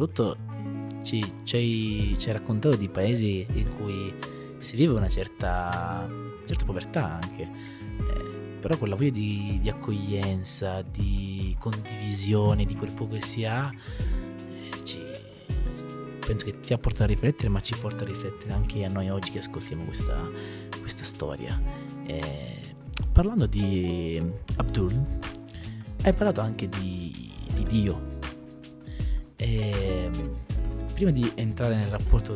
soprattutto ci hai raccontato di paesi in cui si vive una certa povertà anche, però quella voglia di accoglienza, di condivisione di quel poco che si ha, penso che ti ha portato a riflettere, ma ci porta a riflettere anche a noi oggi che ascoltiamo questa storia. Parlando di Abdul, hai parlato anche di Dio. Prima di entrare nel tuo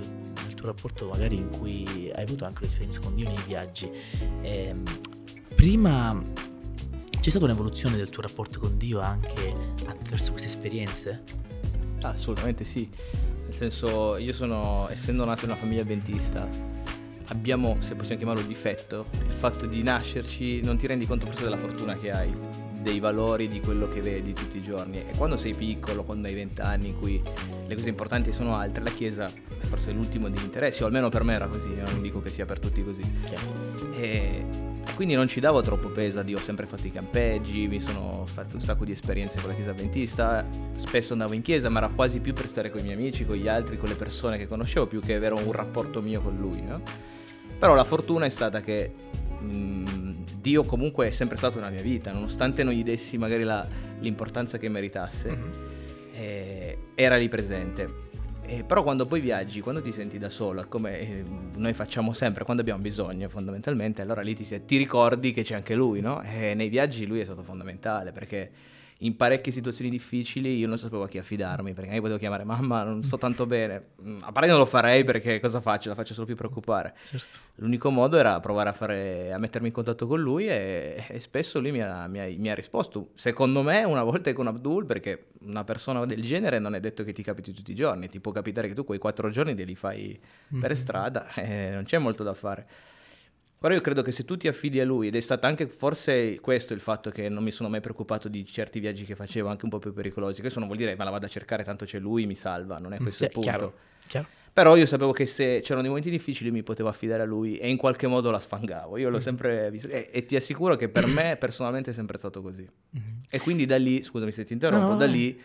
rapporto magari in cui hai avuto anche l'esperienza con Dio nei viaggi, prima c'è stata un'evoluzione del tuo rapporto con Dio anche attraverso queste esperienze? Assolutamente sì, nel senso, io essendo nato in una famiglia avventista, abbiamo, se possiamo chiamarlo difetto, il fatto di nascerci non ti rendi conto forse della fortuna che hai, dei valori, di quello che vedi tutti i giorni. E quando sei piccolo, quando hai 20 anni, in cui le cose importanti sono altre, la chiesa è forse l'ultimo di interessi, o almeno per me era così, non dico che sia per tutti così. E quindi non ci davo troppo peso a Dio, ho sempre fatto i campeggi, mi sono fatto un sacco di esperienze con la chiesa avventista, spesso andavo in chiesa, ma era quasi più per stare con i miei amici, con gli altri, con le persone che conoscevo, più che avere un rapporto mio con lui, no? Però la fortuna è stata che Dio comunque è sempre stato nella mia vita, nonostante non gli dessi magari l'importanza che meritasse, era lì presente. Però quando poi viaggi, quando ti senti da solo, come noi facciamo sempre quando abbiamo bisogno fondamentalmente, allora lì ti ricordi che c'è anche lui, no? E nei viaggi lui è stato fondamentale, perché in parecchie situazioni difficili io non sapevo a chi affidarmi, perché io potevo chiamare mamma, non sto tanto bene, a parte non lo farei, perché cosa faccio? La faccio solo più preoccupare. Certo. L'unico modo era provare a mettermi in contatto con lui, e spesso lui mi ha risposto, secondo me una volta con Abdul, perché una persona del genere non è detto che ti capiti tutti i giorni, ti può capitare che tu quei 4 giorni te li fai per strada, non c'è molto da fare. Però io credo che se tu ti affidi a lui, ed è stato anche forse questo il fatto che non mi sono mai preoccupato di certi viaggi che facevo, anche un po' più pericolosi, questo non vuol dire ma la vado a cercare, tanto c'è lui, mi salva, non è questo il punto. Chiaro. Però io sapevo che se c'erano dei momenti difficili mi potevo affidare a lui, e in qualche modo la sfangavo, io l'ho sempre visto, e ti assicuro che per me personalmente è sempre stato così. E quindi da lì, scusami se ti interrompo, no. Da lì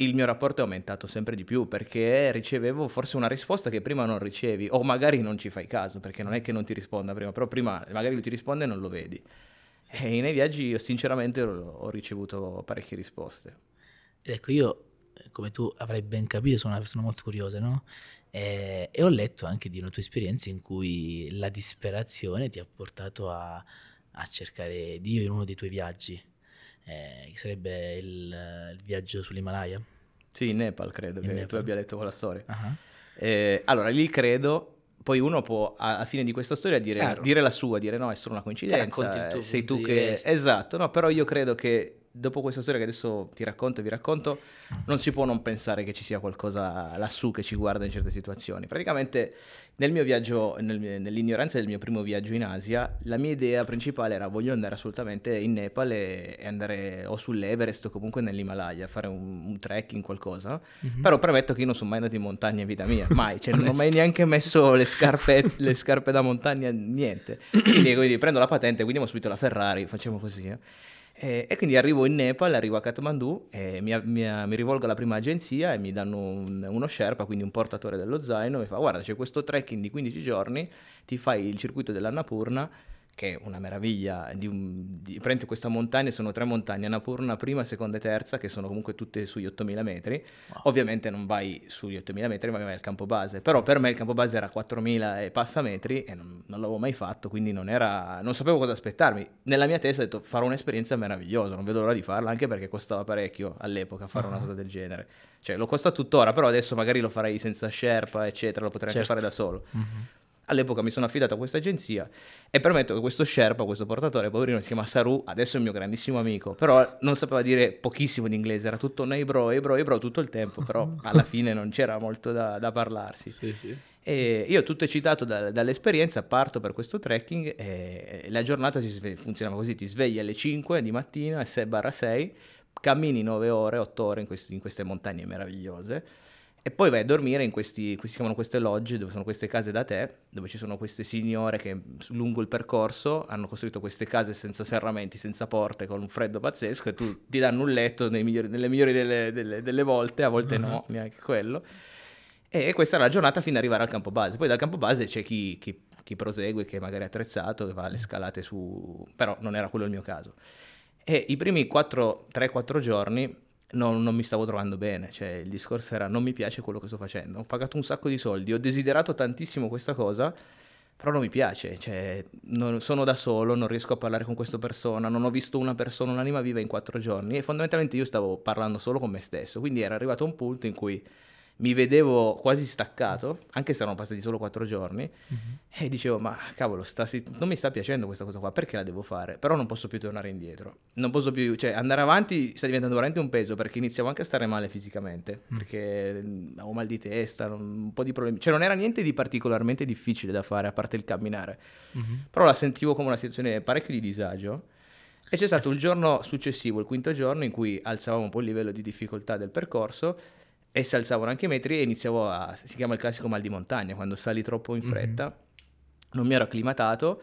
il mio rapporto è aumentato sempre di più, perché ricevevo forse una risposta che prima non ricevi, o magari non ci fai caso, perché non è che non ti risponda prima, però prima magari lui ti risponde e non lo vedi. E nei viaggi io sinceramente ho ricevuto parecchie risposte. Ecco, io, come tu avrai ben capito, sono una persona molto curiosa, no? E ho letto anche di una tua esperienza in cui la disperazione ti ha portato a cercare Dio in uno dei tuoi viaggi. Che sarebbe il viaggio sull'Himalaya? Sì, in Nepal, credo, tu abbia letto quella storia. Allora, lì credo, poi uno può, alla fine di questa storia, dire la sua, dire no, è solo una coincidenza, sei tu che... Esatto, no, però io credo che dopo questa storia che adesso ti racconto e vi racconto, non si può non pensare che ci sia qualcosa lassù che ci guarda in certe situazioni. Praticamente nel mio viaggio, nell'ignoranza del mio primo viaggio in Asia, la mia idea principale era: voglio andare assolutamente in Nepal e andare o sull'Everest o comunque nell'Himalaya, fare un trekking, qualcosa. Però premetto che io non sono mai andato in montagna in vita mia, mai, cioè non ho mai neanche messo le scarpe da montagna, niente. Quindi prendo la patente, guidiamo subito la Ferrari, facciamo così, eh. E quindi arrivo in Nepal, arrivo a Katmandu, e mi rivolgo alla prima agenzia e mi danno uno sherpa, quindi un portatore dello zaino, e mi fa: guarda, c'è questo trekking di 15 giorni, ti fai il circuito dell'Annapurna, che è una meraviglia, prendi questa montagna, sono 3 montagne, Annapurna prima, seconda e terza, che sono comunque tutte sugli 8.000 metri, wow. Ovviamente non vai sugli 8.000 metri, ma vai al campo base, però per me il campo base era 4.000 e passa metri, e non l'avevo mai fatto, quindi non sapevo cosa aspettarmi. Nella mia testa ho detto: farò un'esperienza meravigliosa, non vedo l'ora di farla, anche perché costava parecchio all'epoca fare una cosa del genere, cioè lo costa tuttora, però adesso magari lo farei senza sherpa, eccetera, lo potrei anche fare da solo. All'epoca mi sono affidato a questa agenzia, e permetto che questo sherpa, questo portatore, poverino, si chiama Saru, adesso è il mio grandissimo amico, però non sapeva dire pochissimo di inglese, era tutto ebro tutto il tempo, però alla fine non c'era molto da parlarsi. Sì. E io, tutto eccitato dall'esperienza, parto per questo trekking, e la giornata funzionava così: ti svegli alle 5 di mattina, 6/6, cammini 9 ore, 8 ore in queste montagne meravigliose, E poi vai a dormire in questi si chiamano queste logge, dove sono queste case da tè, dove ci sono queste signore che lungo il percorso hanno costruito queste case senza serramenti, senza porte, con un freddo pazzesco, e tu ti danno un letto nelle migliori delle volte, a volte no, neanche quello. E questa è la giornata fino ad arrivare al campo base. Poi dal campo base c'è chi prosegue, che è magari attrezzato, che va alle scalate su... Però non era quello il mio caso. E i primi 3-4 giorni... Non mi stavo trovando bene, cioè il discorso era: non mi piace quello che sto facendo, ho pagato un sacco di soldi, ho desiderato tantissimo questa cosa, però non mi piace, cioè non, sono da solo, non riesco a parlare con questa persona, non ho visto una persona, un'anima viva in 4 giorni, e fondamentalmente io stavo parlando solo con me stesso, quindi era arrivato un punto in cui mi vedevo quasi staccato, anche se erano passati solo 4 giorni, e dicevo: ma cavolo, non mi sta piacendo questa cosa qua, perché la devo fare? Però non posso più tornare indietro, non posso più, cioè andare avanti sta diventando veramente un peso, perché iniziavo anche a stare male fisicamente, perché avevo mal di testa, un po' di problemi, cioè non era niente di particolarmente difficile da fare, a parte il camminare, però la sentivo come una situazione parecchio di disagio. E c'è stato il giorno successivo, il quinto giorno, in cui alzavamo un po' il livello di difficoltà del percorso, e si alzavano anche i metri, e iniziavo a... si chiama il classico mal di montagna, quando sali troppo in fretta, non mi ero acclimatato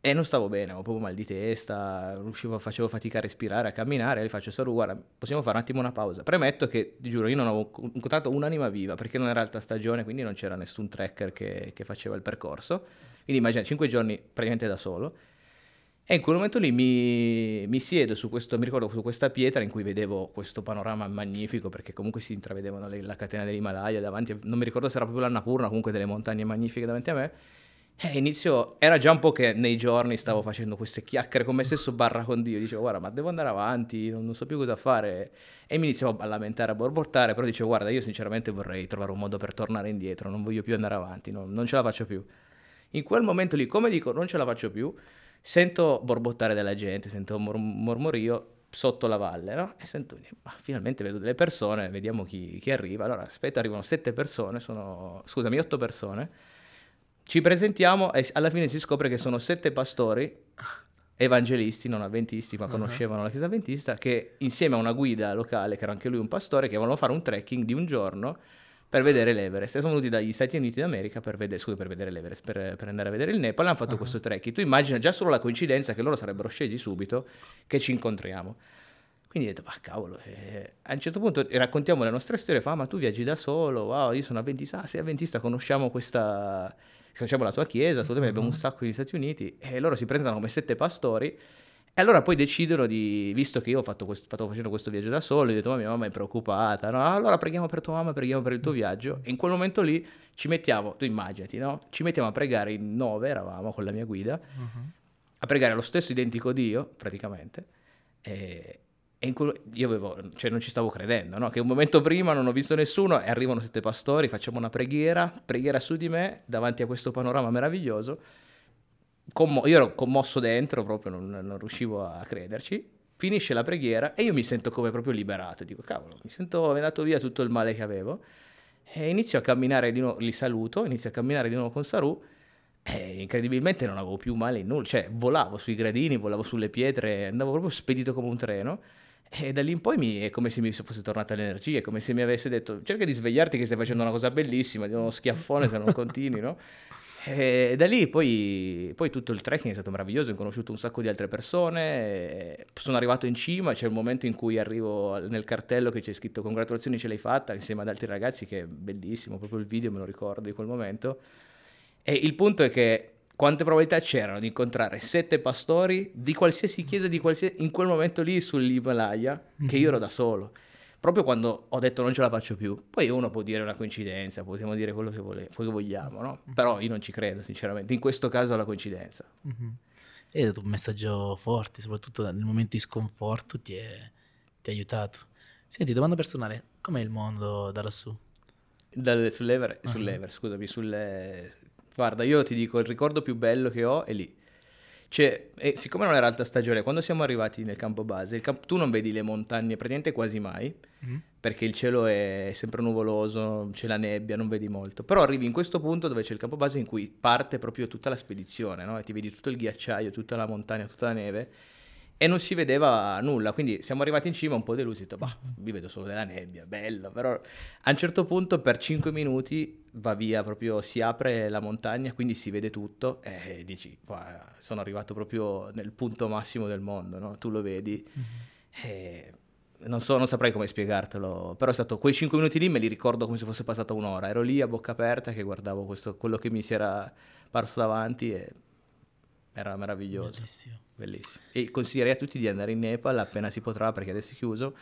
e non stavo bene, avevo proprio mal di testa, facevo fatica a respirare, a camminare, e gli faccio: Saru, guarda, possiamo fare un attimo una pausa. Premetto che, ti giuro, io non avevo incontrato un'anima viva, perché non era alta stagione, quindi non c'era nessun trekker che faceva il percorso, quindi immagina 5 giorni praticamente da solo. E in quel momento lì mi siedo mi ricordo su questa pietra, in cui vedevo questo panorama magnifico, perché comunque si intravedevano la catena dell'Himalaya davanti, non mi ricordo se era proprio l'Annapurna, comunque delle montagne magnifiche davanti a me. E inizio, era già un po' che nei giorni stavo facendo queste chiacchiere con me stesso barra con Dio, dicevo: guarda, ma devo andare avanti, non so più cosa fare. E mi iniziavo a lamentare, a borbottare, però dicevo: guarda, io sinceramente vorrei trovare un modo per tornare indietro, non voglio più andare avanti, non ce la faccio più. In quel momento lì, come dico, non ce la faccio più, sento borbottare della gente, sento mormorio sotto la valle, no? E sento: ma finalmente vedo delle persone, vediamo chi arriva. Allora aspetta, arrivano 7 persone, 8 persone, ci presentiamo, e alla fine si scopre che sono 7 pastori evangelisti, non avventisti, ma conoscevano la chiesa avventista, che insieme a una guida locale, che era anche lui un pastore, che volevano fare un trekking di un giorno per vedere l'Everest. E sono venuti dagli Stati Uniti d'America per vedere l'Everest, per andare a vedere il Nepal. Hanno fatto questo trekking. Tu immagina già solo la coincidenza che loro sarebbero scesi subito, che ci incontriamo. Quindi ho detto: ma cavolo, a un certo punto raccontiamo le nostre storie, fa: ma tu viaggi da solo, wow, io sono avventista, sei avventista, conosciamo la tua chiesa, assolutamente, abbiamo un sacco di Stati Uniti. E loro si presentano come 7 pastori. E allora poi decidono visto che io stavo facendo questo viaggio da solo, ho detto: ma mia mamma è preoccupata, no? Allora preghiamo per tua mamma, preghiamo per il tuo viaggio. E in quel momento lì ci mettiamo, tu immaginati, no? Ci mettiamo a pregare in 9, eravamo con la mia guida, a pregare lo stesso identico Dio, praticamente. E in quello, io avevo, cioè non ci stavo credendo, no? Che un momento prima non ho visto nessuno, e arrivano 7 pastori, facciamo una preghiera su di me, davanti a questo panorama meraviglioso. Io ero commosso dentro, proprio non riuscivo a crederci. Finisce la preghiera e io mi sento come proprio liberato, dico: cavolo, mi è andato via tutto il male che avevo. E inizio a camminare di nuovo, li saluto, inizio a camminare di nuovo con Saru, e incredibilmente non avevo più male in nulla, cioè volavo sui gradini, volavo sulle pietre, andavo proprio spedito come un treno. E da lì in poi è come se mi fosse tornata l'energia, è come se mi avesse detto: cerca di svegliarti che stai facendo una cosa bellissima, di uno schiaffone se non continui, no? E da lì poi tutto il trekking è stato meraviglioso, ho conosciuto un sacco di altre persone, sono arrivato in cima, c'è il momento in cui arrivo nel cartello che c'è scritto: congratulazioni, ce l'hai fatta, insieme ad altri ragazzi, che è bellissimo, proprio il video me lo ricordo di quel momento. E il punto è che quante probabilità c'erano di incontrare 7 pastori di qualsiasi chiesa, in quel momento lì sull'Himalaya, che io ero da solo, proprio quando ho detto non ce la faccio più. Poi uno può dire una coincidenza, possiamo dire quello che vogliamo, no? Però io non ci credo sinceramente, in questo caso, alla coincidenza. È stato un messaggio forte, soprattutto nel momento di sconforto ti ha aiutato. Senti, domanda personale: com'è il mondo da lassù? Guarda, io ti dico, il ricordo più bello che ho è lì. Cioè, siccome non era alta stagione, quando siamo arrivati nel campo base, tu non vedi le montagne praticamente quasi mai, perché il cielo è sempre nuvoloso, c'è la nebbia, non vedi molto. Però arrivi in questo punto dove c'è il campo base, in cui parte proprio tutta la spedizione, no? E ti vedi tutto il ghiacciaio, tutta la montagna, tutta la neve. e non si vedeva nulla, quindi siamo arrivati in cima un po' delusi, ho detto, bah, vi vedo solo della nebbia, bello, però a un certo punto per 5 minuti va via, proprio si apre la montagna, quindi si vede tutto e dici, bah, sono arrivato proprio nel punto massimo del mondo, no? Tu lo vedi, e non saprei come spiegartelo, però è stato quei 5 minuti lì, me li ricordo come se fosse passata un'ora, ero lì a bocca aperta che guardavo quello che mi si era parso davanti e era meraviglioso. Bellissimo. E consiglierei a tutti di andare in Nepal appena si potrà, perché adesso è chiuso,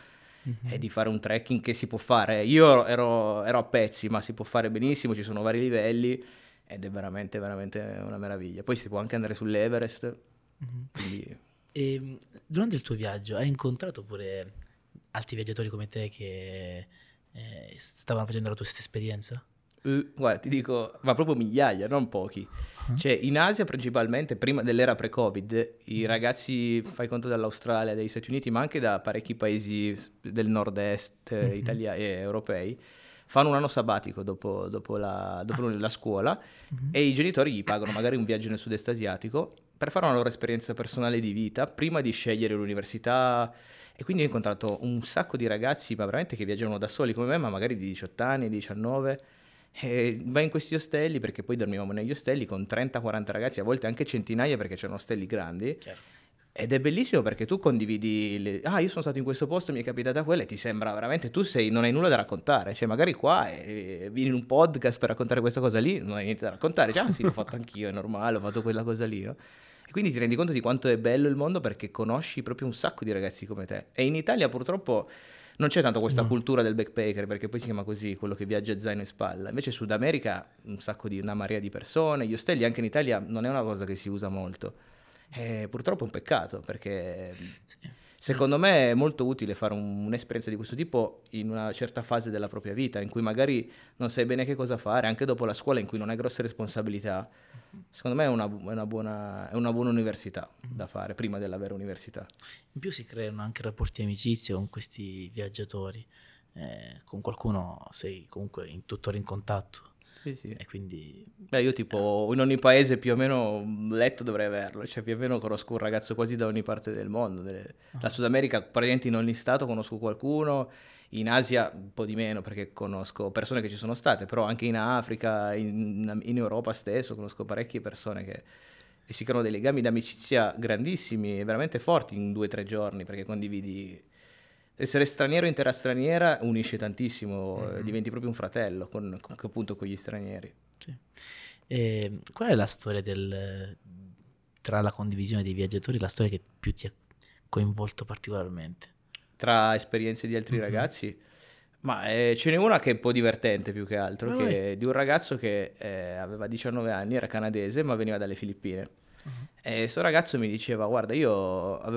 e di fare un trekking che si può fare. Io ero a pezzi, ma si può fare benissimo, ci sono vari livelli ed è veramente veramente una meraviglia. Poi si può anche andare sull'Everest. Quindi... E durante il tuo viaggio hai incontrato pure altri viaggiatori come te che stavano facendo la tua stessa esperienza? Guarda, ti dico, ma proprio migliaia, non pochi. Cioè, in Asia principalmente, prima dell'era pre-Covid, i ragazzi, fai conto, dall'Australia, dagli Stati Uniti, ma anche da parecchi paesi del nord-est italiani e europei, fanno un anno sabbatico dopo la scuola e i genitori gli pagano magari un viaggio nel sud-est asiatico per fare una loro esperienza personale di vita, prima di scegliere l'università. E quindi ho incontrato un sacco di ragazzi, ma veramente, che viaggiavano da soli come me, ma magari di 18 anni, 19... Vai in questi ostelli, perché poi dormivamo negli ostelli con 30-40 ragazzi, a volte anche centinaia, perché c'erano ostelli grandi. Chiaro. Ed è bellissimo perché tu condividi io sono stato in questo posto, mi è capitata quella, e ti sembra veramente, non hai nulla da raccontare, cioè magari qua vieni in un podcast per raccontare questa cosa lì, non hai niente da raccontare, cioè, sì, l'ho fatto anch'io, è normale, ho fatto quella cosa lì, no? E quindi ti rendi conto di quanto è bello il mondo, perché conosci proprio un sacco di ragazzi come te. E in Italia purtroppo non c'è tanto questa cultura del backpacker, perché poi si chiama così quello che viaggia zaino in spalla. Invece Sud America una marea di persone, gli ostelli anche in Italia non è una cosa che si usa molto. E purtroppo è un peccato, perché secondo me è molto utile fare un'esperienza di questo tipo in una certa fase della propria vita, in cui magari non sai bene che cosa fare, anche dopo la scuola, in cui non hai grosse responsabilità. Secondo me è una buona università da fare prima della vera università. In più si creano anche rapporti di amicizia con questi viaggiatori, con qualcuno sei comunque tuttora in contatto. Sì. E quindi io tipo in ogni paese più o meno un letto dovrei averlo, cioè più o meno conosco un ragazzo quasi da ogni parte del mondo. La Sud America praticamente in ogni stato conosco qualcuno. In Asia un po' di meno, perché conosco persone che ci sono state, però anche in Africa, in Europa stesso, conosco parecchie persone e si creano dei legami d'amicizia grandissimi e veramente forti in 2 o 3 giorni, perché condividi. Essere straniero in terra straniera unisce tantissimo, diventi proprio un fratello con gli stranieri. Sì. E qual è la storia tra la condivisione dei viaggiatori, la storia che più ti ha coinvolto particolarmente? Tra esperienze di altri ragazzi? Ma ce n'è una che è un po' divertente più che altro, di un ragazzo che aveva 19 anni, era canadese ma veniva dalle Filippine. E questo ragazzo mi diceva, guarda, io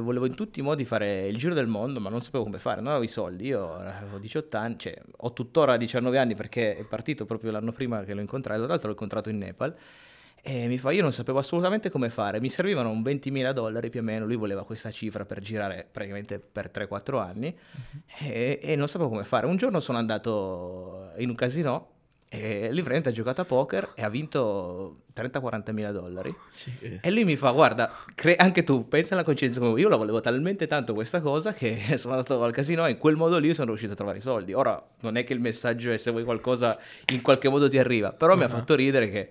volevo in tutti i modi fare il giro del mondo, ma non sapevo come fare, non avevo i soldi. Io avevo 18 anni, cioè ho tuttora 19 anni, perché è partito proprio l'anno prima che l'ho incontrato, tra l'altro l'ho incontrato in Nepal. E mi fa, io non sapevo assolutamente come fare, mi servivano un $20,000 più o meno, lui voleva questa cifra per girare praticamente per 3-4 anni, e non sapevo come fare. Un giorno sono andato in un casino e lui praticamente ha giocato a poker e ha vinto $30,000-$40,000. Sì. E lui mi fa, guarda, anche tu pensa alla coscienza come io la volevo talmente tanto questa cosa che sono andato al casino e in quel modo lì sono riuscito a trovare i soldi. Ora non è che il messaggio è se vuoi qualcosa in qualche modo ti arriva, però mi ha fatto ridere che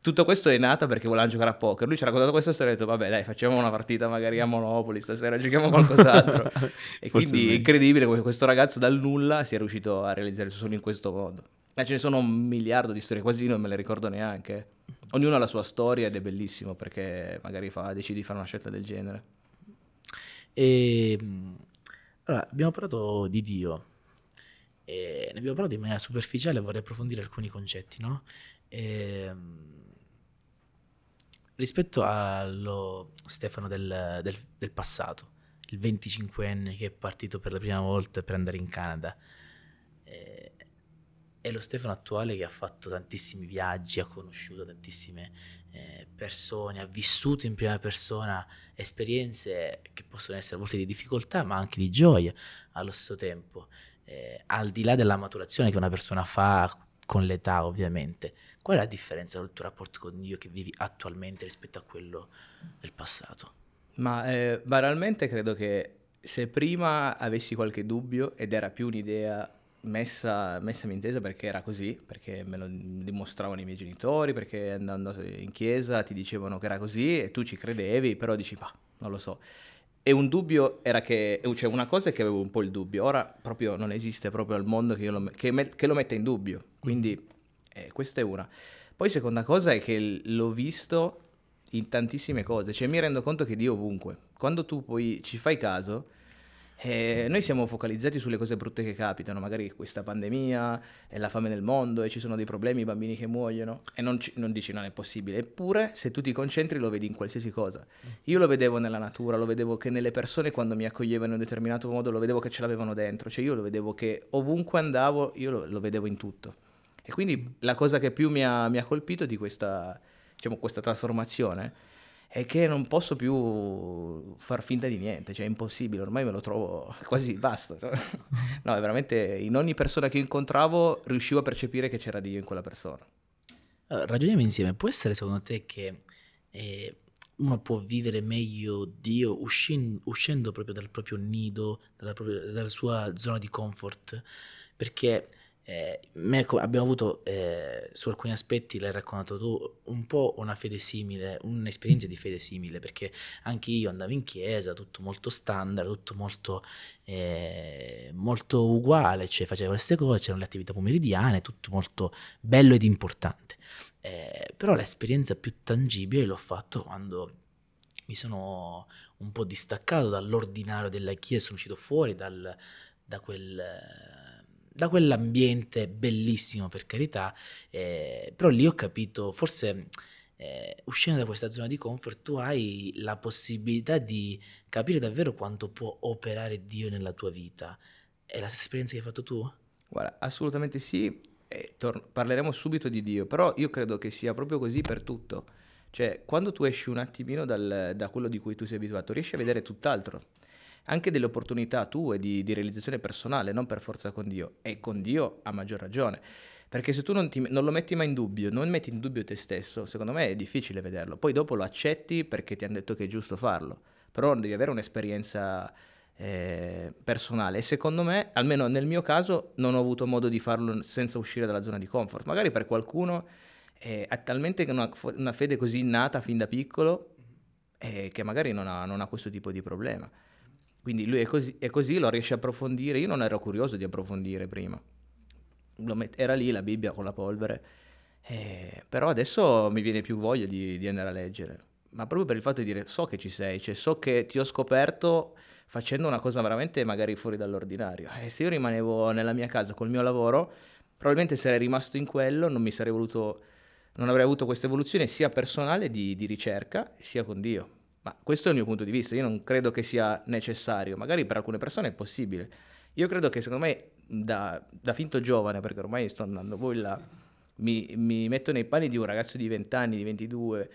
tutto questo è nato perché volevano giocare a poker. Lui ci ha raccontato questa storia e ha detto, vabbè dai, facciamo una partita magari a Monopoli stasera, giochiamo qualcos'altro. E forse quindi è incredibile come questo ragazzo dal nulla sia riuscito a realizzare il suo sogno in questo modo. Ma ce ne sono 1 miliardo di storie, quasi non me le ricordo neanche. Ognuno ha la sua storia ed è bellissimo perché magari decidi di fare una scelta del genere. Allora, abbiamo parlato di Dio. E ne abbiamo parlato in maniera superficiale, vorrei approfondire alcuni concetti, no? Rispetto allo Stefano del passato, il 25enne che è partito per la prima volta per andare in Canada, è lo Stefano attuale che ha fatto tantissimi viaggi, ha conosciuto tantissime persone, ha vissuto in prima persona esperienze che possono essere a volte di difficoltà ma anche di gioia allo stesso tempo, al di là della maturazione che una persona fa con l'età ovviamente. Qual è la differenza del tuo rapporto con Dio che vivi attualmente rispetto a quello del passato? Ma banalmente credo che se prima avessi qualche dubbio, ed era più un'idea messa in intesa perché era così, perché me lo dimostravano i miei genitori, perché andando in chiesa ti dicevano che era così e tu ci credevi, però dici ma non lo so. E un dubbio era che, cioè una cosa è che avevo un po' il dubbio, ora proprio non esiste proprio al mondo che lo metta in dubbio, quindi questa è una. Poi seconda cosa è che l'ho visto in tantissime cose, cioè mi rendo conto che Dio è ovunque. Quando tu poi ci fai caso, noi siamo focalizzati sulle cose brutte che capitano, magari questa pandemia, è la fame nel mondo e ci sono dei problemi, i bambini che muoiono, e non dici non è possibile, eppure se tu ti concentri lo vedi in qualsiasi cosa. Io lo vedevo nella natura, lo vedevo che nelle persone quando mi accoglievano in un determinato modo, lo vedevo che ce l'avevano dentro, cioè io lo vedevo che ovunque andavo, io lo vedevo in tutto. E quindi la cosa che più mi ha colpito di questa, diciamo, questa trasformazione è che non posso più far finta di niente, cioè è impossibile, ormai me lo trovo quasi, basta. No, è veramente, in ogni persona che incontravo riuscivo a percepire che c'era Dio in quella persona. Allora, ragioniamo insieme, può essere secondo te che uno può vivere meglio Dio uscendo proprio dal proprio nido, dalla sua zona di comfort? Perché abbiamo avuto su alcuni aspetti, l'hai raccontato tu, un po' una fede simile, un'esperienza di fede simile, perché anche io andavo in chiesa, tutto molto standard, tutto molto, molto uguale, cioè facevo queste cose, c'erano le attività pomeridiane, tutto molto bello ed importante, però l'esperienza più tangibile l'ho fatto quando mi sono un po' distaccato dall'ordinario della chiesa, sono uscito fuori da quell'ambiente bellissimo, per carità, però lì ho capito, forse uscendo da questa zona di comfort tu hai la possibilità di capire davvero quanto può operare Dio nella tua vita. È la stessa esperienza che hai fatto tu? Guarda, assolutamente sì, parleremo subito di Dio, però io credo che sia proprio così per tutto. Cioè, quando tu esci un attimino da quello di cui tu sei abituato, riesci a vedere tutt'altro. Anche delle opportunità tue di realizzazione personale, non per forza con Dio, e con Dio a maggior ragione, perché se tu non lo metti mai in dubbio, non metti in dubbio te stesso, secondo me è difficile vederlo, poi dopo lo accetti perché ti hanno detto che è giusto farlo, però devi avere un'esperienza personale, e secondo me, almeno nel mio caso, non ho avuto modo di farlo senza uscire dalla zona di comfort. Magari per qualcuno è talmente che non ha una fede così innata fin da piccolo che magari non ha questo tipo di problema. Quindi lui è così, lo riesce a approfondire. Io non ero curioso di approfondire prima. Era lì la Bibbia con la polvere. Però adesso mi viene più voglia di andare a leggere. Ma proprio per il fatto di dire, so che ci sei, cioè so che ti ho scoperto facendo una cosa veramente magari fuori dall'ordinario. E se io rimanevo nella mia casa col mio lavoro, probabilmente sarei rimasto in quello, non avrei avuto questa evoluzione sia personale di ricerca, sia con Dio. Ma questo è il mio punto di vista, io non credo che sia necessario, magari per alcune persone è possibile. Io credo che secondo me da finto giovane, perché ormai sto andando poi là, mi metto nei panni di un ragazzo di 20 anni, di 22,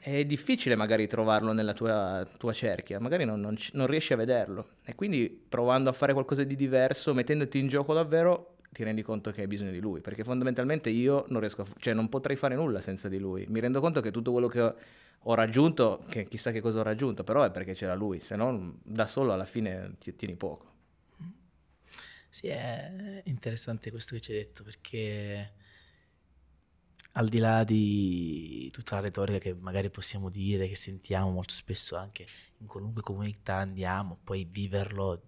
è difficile magari trovarlo nella tua cerchia, magari non riesci a vederlo, e quindi provando a fare qualcosa di diverso, mettendoti in gioco davvero, ti rendi conto che hai bisogno di lui, perché fondamentalmente io non riesco cioè non potrei fare nulla senza di lui. Mi rendo conto che tutto quello che ho raggiunto, che chissà che cosa ho raggiunto, però è perché c'era lui, se no da solo alla fine ti tieni poco. Sì, è interessante questo che ci hai detto, perché al di là di tutta la retorica che magari possiamo dire, che sentiamo molto spesso anche in qualunque comunità andiamo, poi viverlo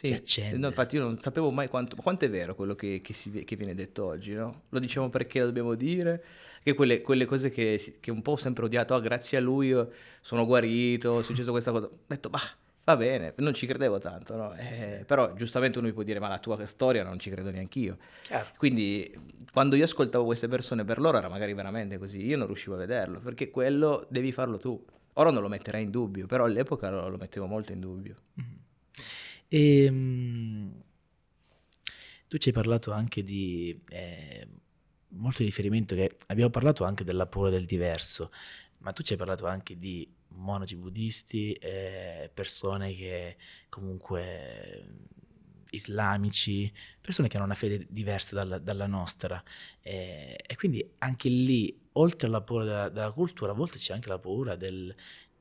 sì, no, infatti io non sapevo mai quanto è vero quello che viene detto oggi, no? Lo diciamo perché lo dobbiamo dire, che quelle cose che un po' ho sempre odiato, grazie a lui sono guarito, è successo questa cosa, ho detto va bene, non ci credevo tanto, no? Sì. Però giustamente uno mi può dire ma la tua storia non ci credo neanch'io. Chiaro. Quindi quando io ascoltavo queste persone, per loro era magari veramente così, io non riuscivo a vederlo, perché quello devi farlo tu. Ora non lo metterai in dubbio, però all'epoca lo mettevo molto in dubbio. Mm-hmm. Tu ci hai parlato anche di molto riferimento, che abbiamo parlato anche della paura del diverso, ma tu ci hai parlato anche di monaci buddisti, persone che comunque islamici, persone che hanno una fede diversa dalla nostra, e quindi anche lì, oltre alla paura della cultura, a volte c'è anche la paura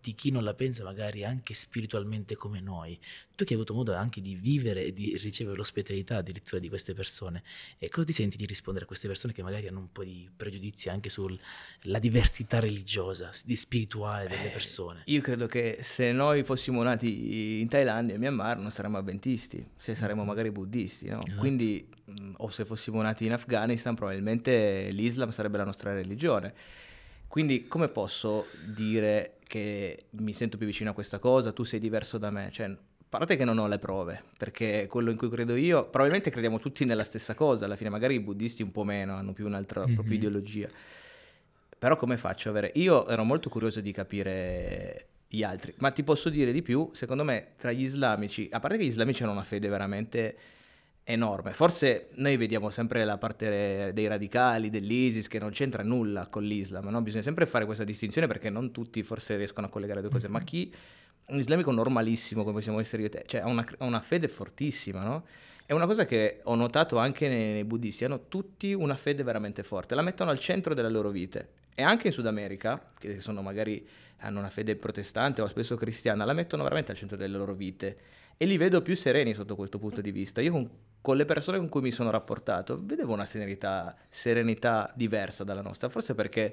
di chi non la pensa magari anche spiritualmente come noi. Tu che hai avuto modo anche di vivere e di ricevere l'ospitalità addirittura di queste persone, e cosa ti senti di rispondere a queste persone che magari hanno un po' di pregiudizi anche sulla diversità religiosa, spirituale delle persone? Io credo che se noi fossimo nati in Thailandia e Myanmar non saremmo avventisti, se saremmo magari buddisti, no? Esatto. Quindi, o se fossimo nati in Afghanistan probabilmente l'Islam sarebbe la nostra religione. Quindi come posso dire che mi sento più vicino a questa cosa, tu sei diverso da me? Cioè, a parte che non ho le prove, perché quello in cui credo io, probabilmente crediamo tutti nella stessa cosa, alla fine magari i buddisti un po' meno, hanno più un'altra propria ideologia, però come faccio a avere... Io ero molto curioso di capire gli altri, ma ti posso dire di più, secondo me tra gli islamici, a parte che gli islamici hanno una fede veramente enorme, forse noi vediamo sempre la parte dei radicali, dell'ISIS, che non c'entra nulla con l'Islam, no? Bisogna sempre fare questa distinzione perché non tutti forse riescono a collegare le due cose, ma chi... un islamico normalissimo come possiamo essere io e te, cioè ha una fede fortissima, no? È una cosa che ho notato anche nei buddisti, hanno tutti una fede veramente forte, la mettono al centro della loro vite, e anche in Sud America, che sono magari hanno una fede protestante o spesso cristiana, la mettono veramente al centro delle loro vite, e li vedo più sereni sotto questo punto di vista. Io con le persone con cui mi sono rapportato vedevo una serenità diversa dalla nostra, forse perché...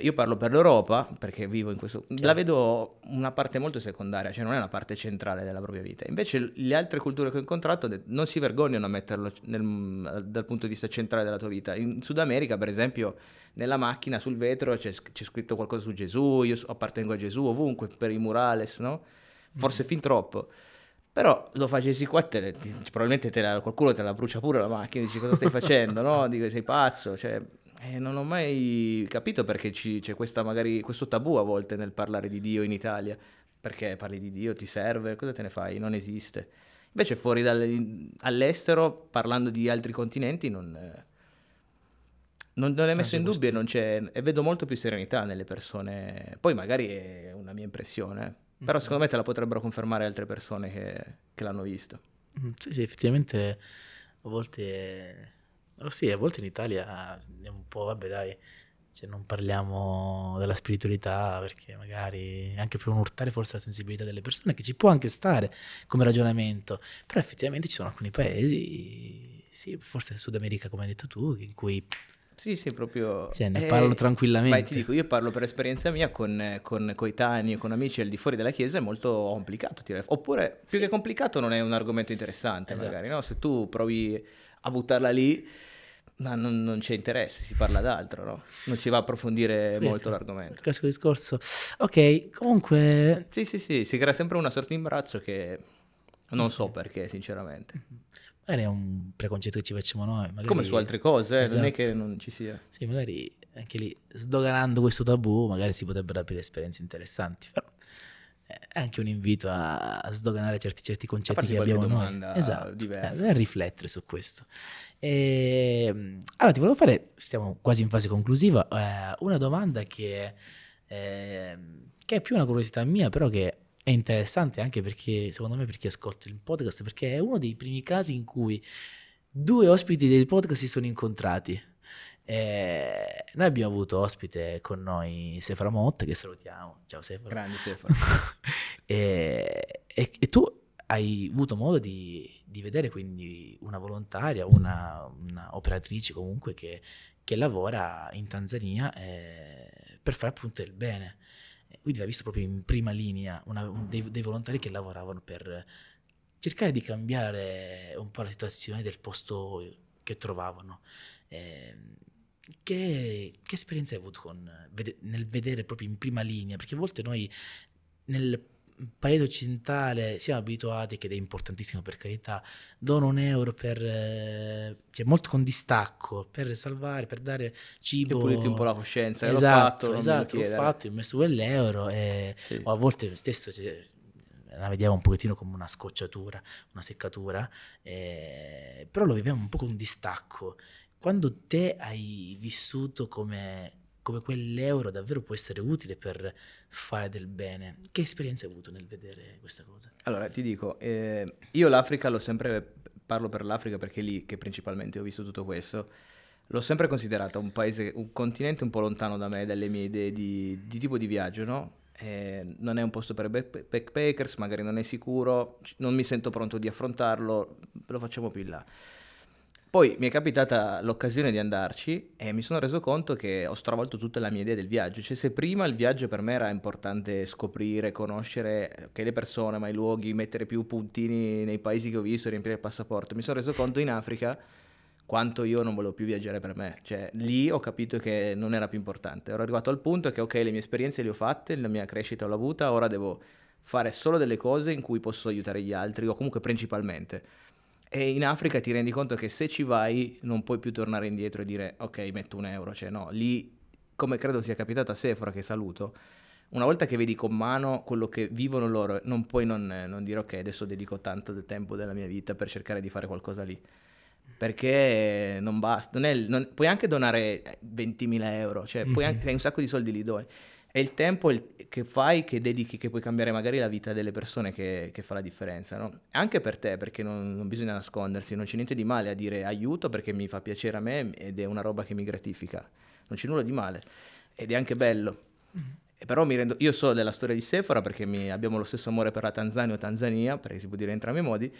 io parlo per l'Europa perché vivo in questo... Chiaro. La vedo una parte molto secondaria, cioè non è una parte centrale della propria vita. Invece le altre culture che ho incontrato non si vergognano a metterlo dal punto di vista centrale della tua vita. In Sud America, per esempio, nella macchina sul vetro c'è scritto qualcosa su Gesù, io appartengo a Gesù ovunque, per i murales, no? Forse fin troppo. Però lo facessi qua, probabilmente qualcuno te la brucia pure la macchina, dici cosa stai facendo, no? Dico sei pazzo, cioè... non ho mai capito perché c'è questo tabù a volte nel parlare di Dio in Italia, perché parli di Dio, ti serve, cosa te ne fai, non esiste. Invece fuori all'estero, parlando di altri continenti, non è messo in dubbio, non c'è, e vedo molto più serenità nelle persone. Poi magari è una mia impressione, però secondo me te la potrebbero confermare altre persone che l'hanno visto. Sì, effettivamente a volte... Oh sì, a volte in Italia è un po', vabbè dai, cioè non parliamo della spiritualità perché magari anche per non urtare forse la sensibilità delle persone, che ci può anche stare come ragionamento, però effettivamente ci sono alcuni paesi, sì, forse Sud America come hai detto tu, in cui... Sì, proprio... Cioè, ne parlo tranquillamente. Vai, ti dico, io parlo per esperienza mia con coetanei, con amici al di fuori della chiesa, è molto complicato, oppure più che complicato non è un argomento interessante, esatto. Magari, no? Se tu provi a buttarla lì, ma non c'è interesse, si parla d'altro, no? Non si va a approfondire molto l'argomento. Classico discorso. Ok, comunque... Sì, si crea sempre una sorta di imbarazzo che non so perché, sinceramente. Magari è un preconcetto che ci facciamo noi. Magari... Come su altre cose, esatto. Non è che non ci sia. Sì, magari anche lì, sdoganando questo tabù, magari si potrebbero aprire esperienze interessanti, però... È anche un invito a sdoganare certi concetti che abbiamo noi, esatto, a riflettere su questo. Allora ti volevo fare, stiamo quasi in fase conclusiva, una domanda che è più una curiosità mia, però che è interessante anche perché, secondo me, per chi ascolta il podcast, perché è uno dei primi casi in cui due ospiti del podcast si sono incontrati. Noi abbiamo avuto ospite con noi Sefra Motte, che salutiamo, ciao Sefra, grande Sefra. e tu hai avuto modo di vedere quindi una volontaria, una operatrice comunque che lavora in Tanzania per fare appunto il bene, quindi l'hai visto proprio in prima linea dei volontari che lavoravano per cercare di cambiare un po' la situazione del posto che trovavano. Che esperienza hai avuto nel vedere proprio in prima linea? Perché a volte noi nel paese occidentale siamo abituati, che è importantissimo per carità, dono €1 per, cioè molto con distacco, per salvare, per dare cibo. Ti puliti un po' la coscienza, l'ho fatto, ho messo quell'euro . O a volte stesso la vediamo un pochettino come una scocciatura, una seccatura, però lo viviamo un po' con distacco. Quando te hai vissuto come quell'euro davvero può essere utile per fare del bene, che esperienza hai avuto nel vedere questa cosa? Allora ti dico, io l'Africa parlo per l'Africa perché è lì che principalmente ho visto tutto questo, l'ho sempre considerata un paese, un continente un po' lontano da me, dalle mie idee di tipo di viaggio, no? non è un posto per backpackers, magari non è sicuro, non mi sento pronto di affrontarlo, lo facciamo più in là. Poi mi è capitata l'occasione di andarci e mi sono reso conto che ho stravolto tutta la mia idea del viaggio. Cioè, se prima il viaggio per me era importante scoprire, conoscere le persone, ma i luoghi, mettere più puntini nei paesi che ho visto, riempire il passaporto, mi sono reso conto in Africa quanto io non volevo più viaggiare per me. Cioè, lì ho capito che non era più importante. Ero arrivato al punto che, ok, le mie esperienze le ho fatte, la mia crescita l'ho avuta, ora devo fare solo delle cose in cui posso aiutare gli altri, o comunque principalmente. E in Africa ti rendi conto che se ci vai non puoi più tornare indietro e dire ok, metto un euro, cioè no, lì, come credo sia capitato a Sefra, che saluto, una volta che vedi con mano quello che vivono loro, non puoi non dire ok, adesso dedico tanto del tempo della mia vita per cercare di fare qualcosa lì, perché non basta, puoi anche donare 20.000 euro, cioè puoi anche, hai un sacco di soldi lì, doni, è il tempo che fai, che dedichi, che puoi cambiare magari la vita delle persone che fa la differenza, no? Anche per te, perché non bisogna nascondersi, non c'è niente di male a dire aiuto perché mi fa piacere a me ed è una roba che mi gratifica, non c'è nulla di male ed è anche bello. E però io so della storia di Sefra perché abbiamo lo stesso amore per la Tanzania o Tanzania, perché si può dire in entrambi i modi,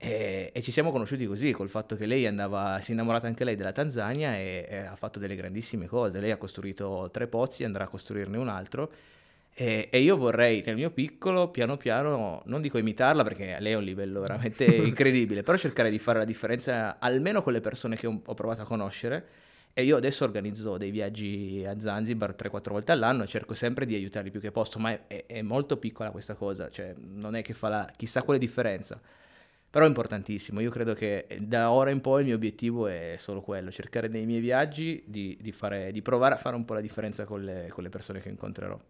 e ci siamo conosciuti così, col fatto che lei si è innamorata anche lei della Tanzania e ha fatto delle grandissime cose. Lei ha costruito 3 pozzi, andrà a costruirne un altro, e io vorrei nel mio piccolo piano piano, non dico imitarla perché lei è un livello veramente incredibile, però cercare di fare la differenza almeno con le persone che ho provato a conoscere. E io adesso organizzo dei viaggi a Zanzibar 3-4 volte all'anno e cerco sempre di aiutarli più che posso, ma è molto piccola questa cosa, cioè non è che fa chissà quale differenza. Però è importantissimo, io credo che da ora in poi il mio obiettivo è solo quello, cercare nei miei viaggi di provare a fare un po' la differenza con le persone che incontrerò.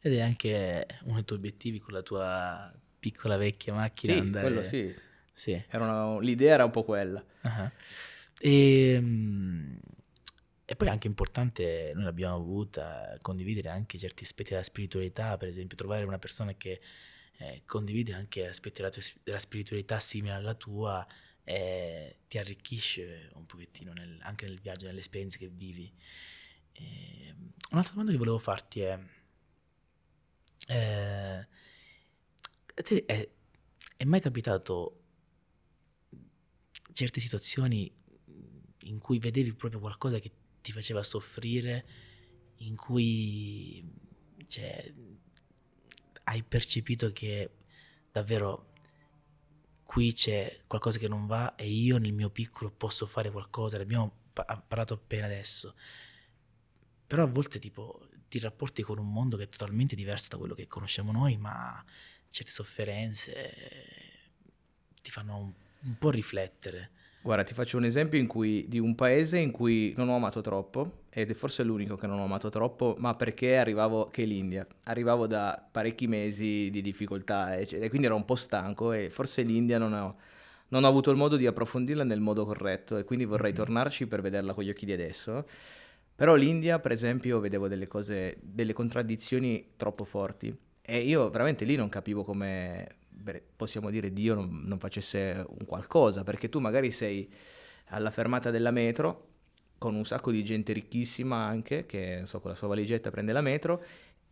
Ed è anche uno dei tuoi obiettivi con la tua piccola vecchia macchina? Sì, andare... quello sì. L'idea era un po' quella. Uh-huh. E poi è anche importante, noi l'abbiamo avuta, condividere anche certi aspetti della spiritualità, per esempio trovare una persona che condivide anche aspetti della spiritualità simile alla tua, ti arricchisce un pochettino anche nel viaggio, nelle esperienze che vivi. Un'altra domanda che volevo farti è, è mai capitato certe situazioni in cui vedevi proprio qualcosa che ti faceva soffrire, in cui, cioè, hai percepito che davvero qui c'è qualcosa che non va e io nel mio piccolo posso fare qualcosa? L'abbiamo parlato appena adesso, però a volte tipo ti rapporti con un mondo che è totalmente diverso da quello che conosciamo noi, ma certe sofferenze ti fanno un po' riflettere. Guarda, ti faccio un esempio di un paese in cui non ho amato troppo, ed è forse l'unico che non ho amato troppo, ma perché che è l'India. Arrivavo da parecchi mesi di difficoltà e quindi ero un po' stanco, e forse l'India non ho avuto il modo di approfondirla nel modo corretto, e quindi vorrei tornarci per vederla con gli occhi di adesso. Però l'India, per esempio, vedevo delle cose, delle contraddizioni troppo forti, e io veramente lì non capivo come... possiamo dire Dio non facesse un qualcosa, perché tu magari sei alla fermata della metro con un sacco di gente ricchissima anche, che non so, con la sua valigetta prende la metro,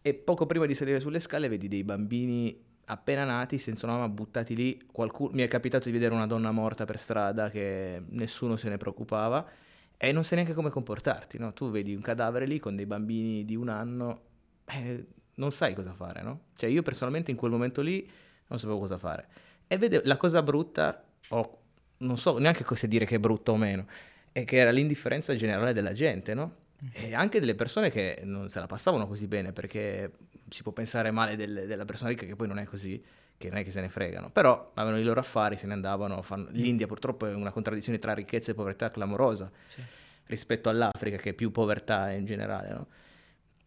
e poco prima di salire sulle scale vedi dei bambini appena nati senza mamma buttati lì. Mi è capitato di vedere una donna morta per strada che nessuno se ne preoccupava, e non sai neanche come comportarti, no? Tu vedi un cadavere lì con dei bambini di 1 anno, non sai cosa fare, no? Cioè, io personalmente in quel momento lì non sapevo cosa fare, e vedevo la cosa brutta, non so neanche cosa dire, che è brutta o meno, e che era l'indifferenza generale della gente, no? E anche delle persone che non se la passavano così bene, perché si può pensare male della persona ricca, che poi non è così, che non è che se ne fregano, però avevano i loro affari, se ne andavano. L'India purtroppo è una contraddizione tra ricchezza e povertà clamorosa, sì, rispetto all'Africa, che è più povertà in generale, no?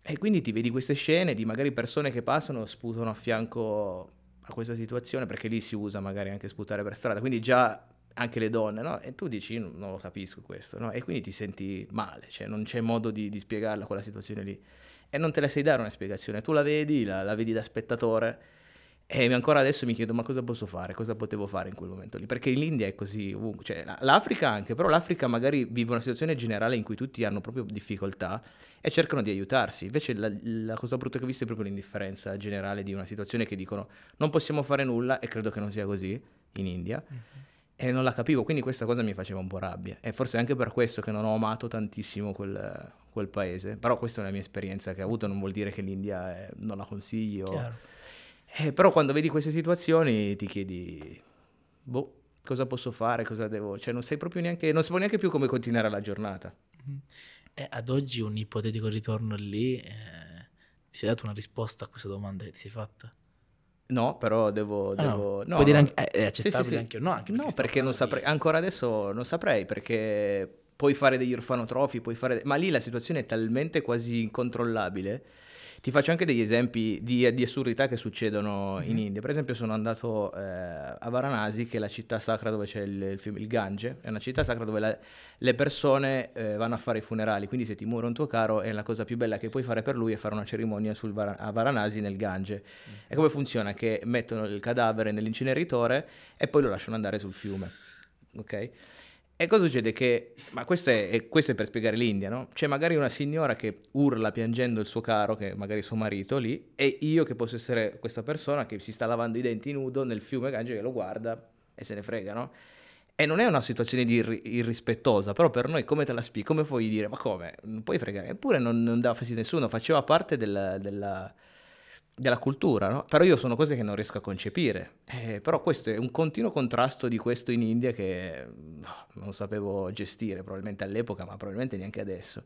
E quindi ti vedi queste scene di magari persone che passano, sputano a fianco a questa situazione, perché lì si usa magari anche sputare per strada, quindi già anche le donne, no? E tu dici non lo capisco questo, no? E quindi ti senti male, cioè non c'è modo di spiegarla quella situazione lì, e non te la sai dare una spiegazione, tu la vedi da spettatore, E ancora adesso mi chiedo, ma cosa posso fare? Cosa potevo fare in quel momento lì? Perché l'India è così ovunque, cioè l'Africa anche, però l'Africa magari vive una situazione generale in cui tutti hanno proprio difficoltà e cercano di aiutarsi. Invece la cosa brutta che ho visto è proprio l'indifferenza generale di una situazione che dicono non possiamo fare nulla, e credo che non sia così in India. Mm-hmm. E non la capivo, quindi questa cosa mi faceva un po' rabbia. E forse anche per questo che non ho amato tantissimo quel paese. Però questa è la mia esperienza che ho avuto, non vuol dire che l'India non la consiglio. Chiaro. Però quando vedi queste situazioni ti chiedi, boh, cosa posso fare, cosa devo... Cioè non sai proprio neanche, non si può neanche più come continuare la giornata. Mm-hmm. Ad oggi un ipotetico ritorno lì, ti sei dato una risposta a questa domanda che ti sei fatta? No, però devo... No, puoi dire anche, è accettabile, sì. Anche io. No, anche perché non saprei, ancora adesso non saprei, perché puoi fare degli orfanotrofi, puoi fare... Ma lì la situazione è talmente quasi incontrollabile. Ti faccio anche degli esempi di assurdità che succedono in India. Per esempio sono andato a Varanasi, che è la città sacra dove c'è il fiume, il Gange. È una città sacra dove le persone vanno a fare i funerali. Quindi se ti muore un tuo caro, è la cosa più bella che puoi fare per lui è fare una cerimonia a Varanasi nel Gange. Mm-hmm. E come funziona? Che mettono il cadavere nell'inceneritore e poi lo lasciano andare sul fiume. Ok? E cosa succede? Che, ma questo è per spiegare l'India, no? C'è magari una signora che urla piangendo il suo caro, che magari è suo marito lì, e io che posso essere questa persona che si sta lavando i denti nudo nel fiume Gange, che lo guarda e se ne frega, no? E non è una situazione di irrispettosa, però per noi come te la spieghi? Come puoi dire? Ma come? Non puoi fregare? Eppure non dà fastidio a nessuno, faceva parte della cultura, no? Però io sono cose che non riesco a concepire, però questo è un continuo contrasto di questo in India che non sapevo gestire probabilmente all'epoca, ma probabilmente neanche adesso,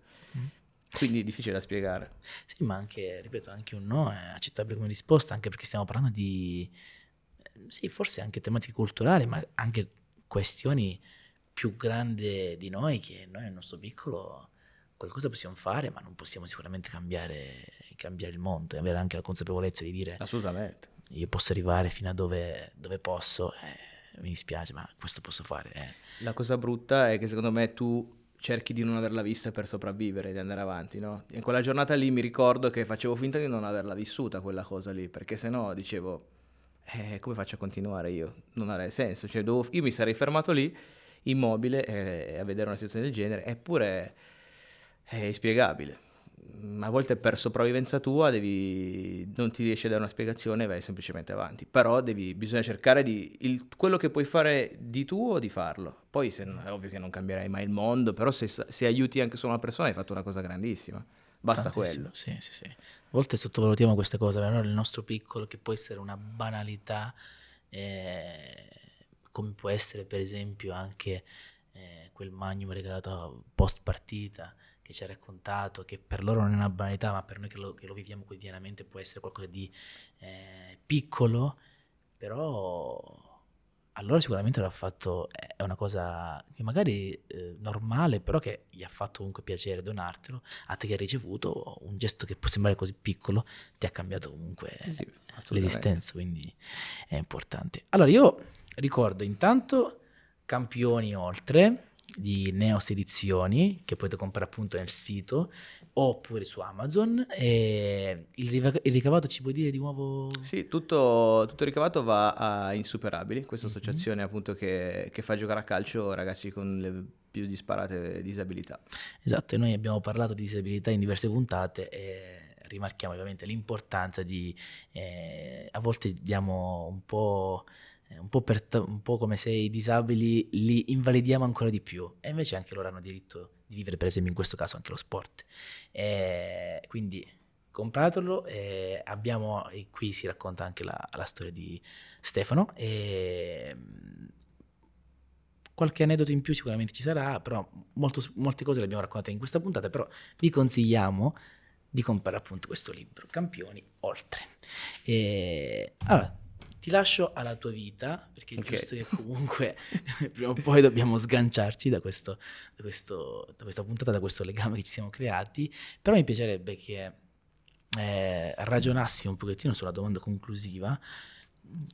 quindi è difficile da spiegare. Sì, ma anche, ripeto, anche un no è accettabile come risposta, anche perché stiamo parlando di, sì, forse anche tematiche culturali, ma anche questioni più grandi di noi, che noi nel nostro piccolo qualcosa possiamo fare, ma non possiamo sicuramente cambiare il mondo, e avere anche la consapevolezza di dire assolutamente io posso arrivare fino a dove posso, mi dispiace ma questo posso fare. La cosa brutta è che secondo me tu cerchi di non averla vista per sopravvivere, di andare avanti, no? In quella giornata lì mi ricordo che facevo finta di non averla vissuta quella cosa lì, perché sennò dicevo come faccio a continuare io? Non avrei senso, cioè io mi sarei fermato lì immobile a vedere una situazione del genere, eppure è inspiegabile. A volte per sopravvivenza tua non ti riesce a dare una spiegazione e vai semplicemente avanti, però bisogna cercare quello che puoi fare di tuo, di farlo. Poi è ovvio che non cambierai mai il mondo, però se aiuti anche solo una persona hai fatto una cosa grandissima, basta quello. Sì. A volte sottovalutiamo queste cose, però il nostro piccolo, che può essere una banalità, come può essere per esempio anche quel magnum regalato post partita, che ci ha raccontato, che per loro non è una banalità, ma per noi che lo viviamo quotidianamente può essere qualcosa di piccolo, però allora sicuramente l'ha fatto, è una cosa che magari normale, però che gli ha fatto comunque piacere donartelo, a te che hai ricevuto un gesto che può sembrare così piccolo, ti ha cambiato comunque l'esistenza, quindi è importante. Allora io ricordo intanto Campioni Oltre, di Neos Edizioni, che potete comprare appunto nel sito oppure su Amazon, e il ricavato, ci puoi dire di nuovo? Sì, tutto il ricavato va a Insuperabili, questa associazione appunto che fa giocare a calcio ragazzi con le più disparate disabilità. Esatto, e noi abbiamo parlato di disabilità in diverse puntate e rimarchiamo ovviamente l'importanza di a volte diamo un po' come se i disabili li invalidiamo ancora di più, e invece anche loro hanno diritto di vivere, per esempio in questo caso anche lo sport, quindi compratelo. E qui si racconta anche la storia di Stefano, qualche aneddoto in più sicuramente ci sarà, però molte cose le abbiamo raccontate in questa puntata, però vi consigliamo di comprare appunto questo libro Campioni Oltre. Allora ti lascio alla tua vita, perché è giusto che comunque prima o poi dobbiamo sganciarci da questa puntata, da questo legame che ci siamo creati, però mi piacerebbe che ragionassi un pochettino sulla domanda conclusiva,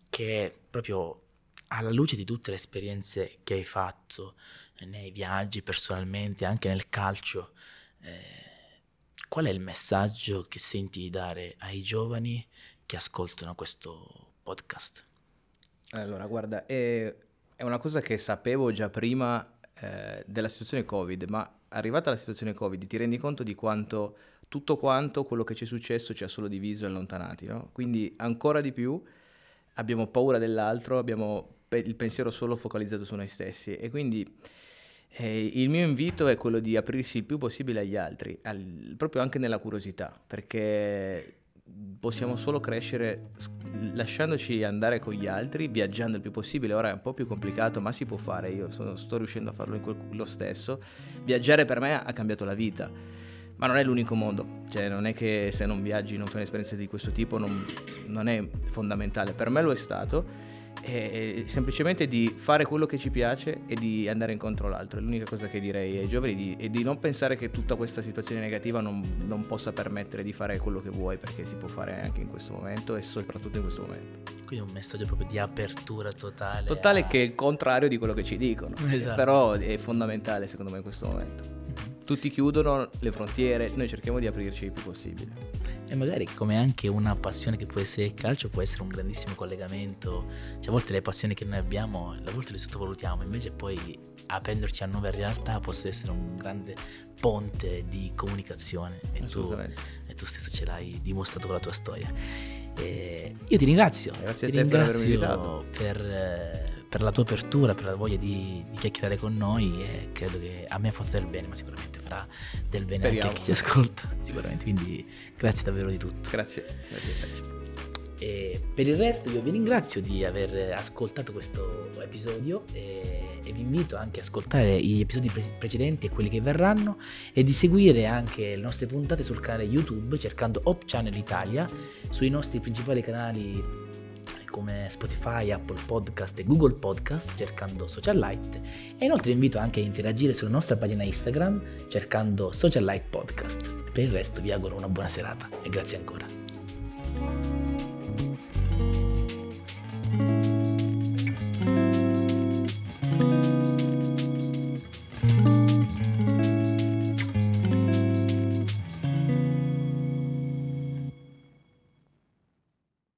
che è proprio alla luce di tutte le esperienze che hai fatto nei viaggi, personalmente, anche nel calcio, qual è il messaggio che senti di dare ai giovani che ascoltano questo podcast. Allora, guarda, è una cosa che sapevo già prima della situazione Covid, ma arrivata la situazione Covid ti rendi conto di quanto tutto quanto quello che ci è successo ci ha solo diviso e allontanati, no? Quindi ancora di più abbiamo paura dell'altro, abbiamo il pensiero solo focalizzato su noi stessi, e quindi il mio invito è quello di aprirsi il più possibile agli altri, proprio anche nella curiosità, perché possiamo solo crescere lasciandoci andare con gli altri, viaggiando il più possibile. Ora è un po' più complicato, ma si può fare. Io sto riuscendo a farlo lo stesso. Viaggiare per me ha cambiato la vita, ma non è l'unico modo, cioè non è che se non viaggi non fai un'esperienza di questo tipo, non è fondamentale. Per me lo è stato, è semplicemente di fare quello che ci piace e di andare incontro all'altro. È l'unica cosa che direi ai giovani, è di non pensare che tutta questa situazione negativa non possa permettere di fare quello che vuoi, perché si può fare anche in questo momento, e soprattutto in questo momento. Quindi un messaggio proprio di apertura totale, che è il contrario di quello che ci dicono. Esatto. Però è fondamentale secondo me in questo momento. Tutti chiudono le frontiere, noi cerchiamo di aprirci il più possibile. E magari, come anche una passione che può essere il calcio, può essere un grandissimo collegamento. Cioè, a volte le passioni che noi abbiamo, a volte le sottovalutiamo, invece poi aprenderci a nuove realtà possa essere un grande ponte di comunicazione, e tu stesso ce l'hai dimostrato con la tua storia. E io ti ringrazio. Grazie a te per avermi invitato. Per la tua apertura, per la voglia di chiacchierare con noi, e credo che a me ha fatto del bene, ma sicuramente farà del bene Speriamo. Anche a chi ci ascolta, sicuramente, quindi grazie davvero di tutto. Grazie. E per il resto io vi ringrazio di aver ascoltato questo episodio, e vi invito anche ad ascoltare gli episodi precedenti e quelli che verranno, e di seguire anche le nostre puntate sul canale YouTube cercando Hope Channel Italia, sui nostri principali canali come Spotify, Apple Podcast e Google Podcast cercando Socialite, e inoltre invito anche a interagire sulla nostra pagina Instagram cercando Socialite Podcast. Per il resto vi auguro una buona serata e grazie ancora.